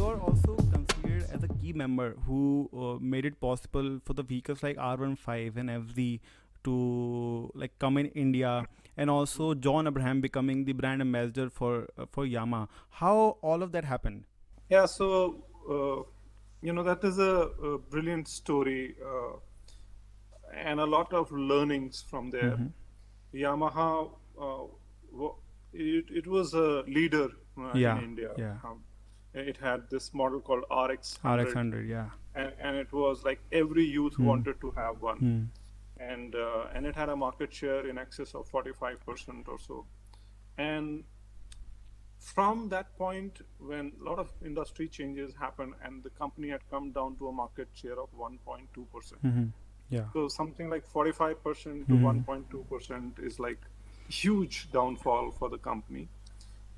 you're also considered as a key member who made it possible for the vehicles like R15 and FZ to like come in India, and also John Abraham becoming the brand ambassador for Yamaha. How all of that happened? Yeah, so you know, that is a brilliant story and a lot of learnings from there. Mm-hmm. Yamaha, it was a leader in India. Yeah. It had this model called RX 100. RX 100, yeah. And it was like every youth wanted to have one. Mm. And it had a market share in excess of 45% or so. And from that point, when a lot of industry changes happened, and the company had come down to a market share of 1.2%. Mm-hmm. Yeah. So something like 45% to 1.2% is like huge downfall for the company.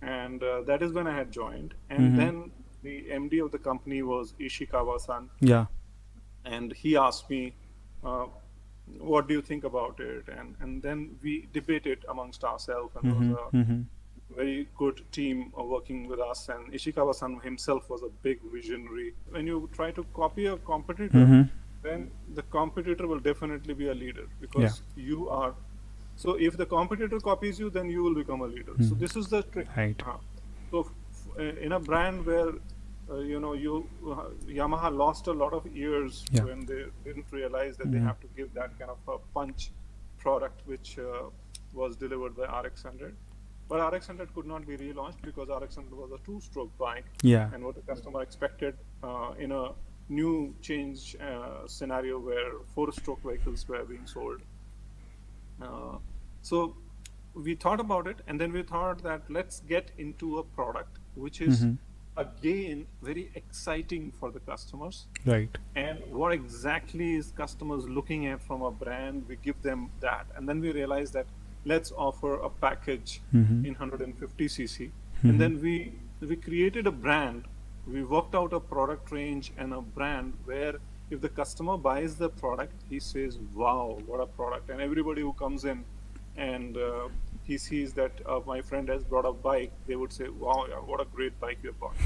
And that is when I had joined. And then the MD of the company was Ishikawa-san. Yeah. And he asked me, what do you think about it? And then we debated amongst ourselves, and there was a very good team working with us. And Ishikawa-san himself was a big visionary. When you try to copy a competitor, then the competitor will definitely be a leader, because you are. So if the competitor copies you, then you will become a leader. So this is the trick. Right. So in a brand where Yamaha lost a lot of years when they didn't realize that they have to give that kind of a punch product, which was delivered by RX 100. But RX 100 could not be relaunched because RX 100 was a two-stroke bike, and what the customer expected in a new change scenario where four-stroke vehicles were being sold. So we thought about it, and then we thought that let's get into a product which is again very exciting for the customers, right? And what exactly is customers looking at from a brand, we give them that. And then we realized that let's offer a package in 150cc, and then we created a brand. We worked out a product range and a brand where if the customer buys the product, he says, wow, what a product. And everybody who comes in and he sees that my friend has brought a bike, they would say, wow, what a great bike you have bought.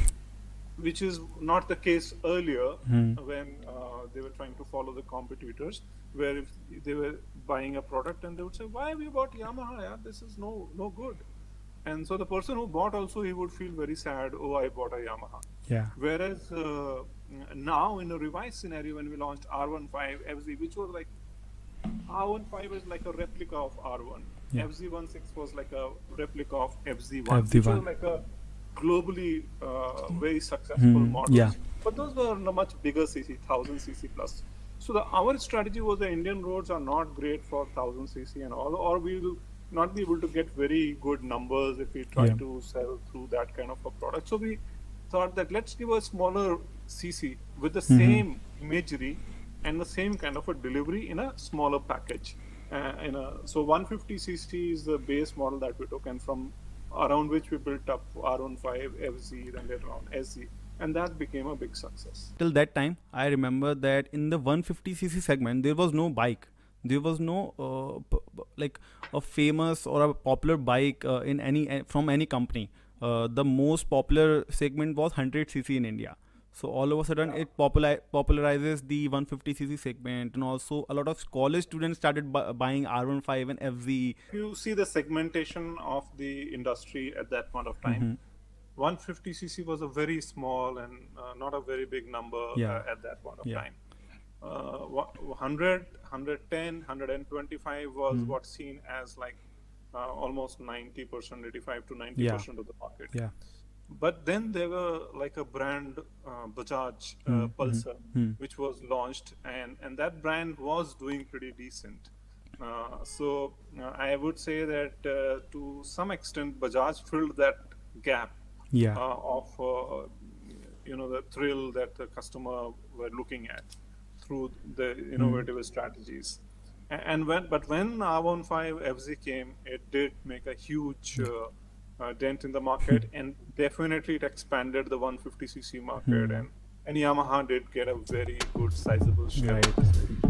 Which is not the case earlier when they were trying to follow the competitors, where if they were buying a product and they would say, why we bought Yamaha? Yeah? This is no good. And so the person who bought also, he would feel very sad, oh, I bought a Yamaha. Yeah. Whereas now in a revised scenario, when we launched R15 FZ, which was like, R15 was like a replica of R1. Yeah. FZ16 was like a replica of FZ1, which was like a globally very successful model. Yeah. But those were much bigger cc, 1000cc plus. So our strategy was the Indian roads are not great for 1000cc and all, or we will not be able to get very good numbers if we try to sell through that kind of a product. So we thought that let's give a smaller cc with the same imagery and the same kind of a delivery in a smaller package. So 150cc is the base model that we took, and from around which we built up R15, FZ, then later on SZ. And that became a big success. Till that time, I remember that in the 150cc segment, there was no bike. There was no like a famous or a popular bike in any from any company. The most popular segment was 100cc in India. So all of a sudden it popularizes the 150cc segment, and also a lot of college students started buying R15 and FZ. You see the segmentation of the industry at that point of time. 150cc was a very small and not a very big number at that point of time. 100, 110, 125 was what's seen as like almost 90%, 85 to 90% of the market. Yeah. But then there were like a brand, Bajaj, Pulsar, which was launched, and that brand was doing pretty decent. So I would say that to some extent, Bajaj filled that gap of the thrill that the customer were looking at through the innovative strategies. But when R15 FZ came, it did make a huge dent in the market, and definitely it expanded the 150cc market, and Yamaha did get a very good sizable share. Right.